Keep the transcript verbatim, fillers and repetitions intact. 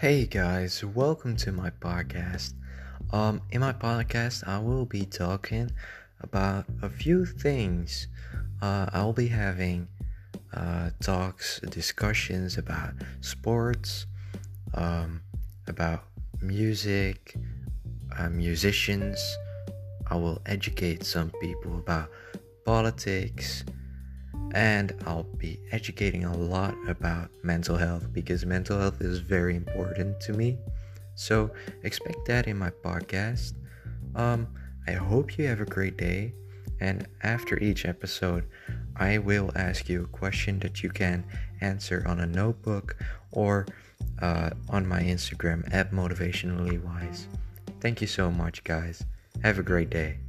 Hey guys, welcome to my podcast. Um, in my podcast, I will be talking about a few things. Uh, I'll be having uh, talks, discussions about sports, um, about music, uh, musicians. I will educate some people about politics. And I'll be educating a lot about mental health because mental health is very important to me. So expect that in my podcast. Um, I hope you have a great day. And after each episode, I will ask you a question that you can answer on a notebook or uh, on my Instagram at MotivationallyWise. Thank you so much, guys. Have a great day.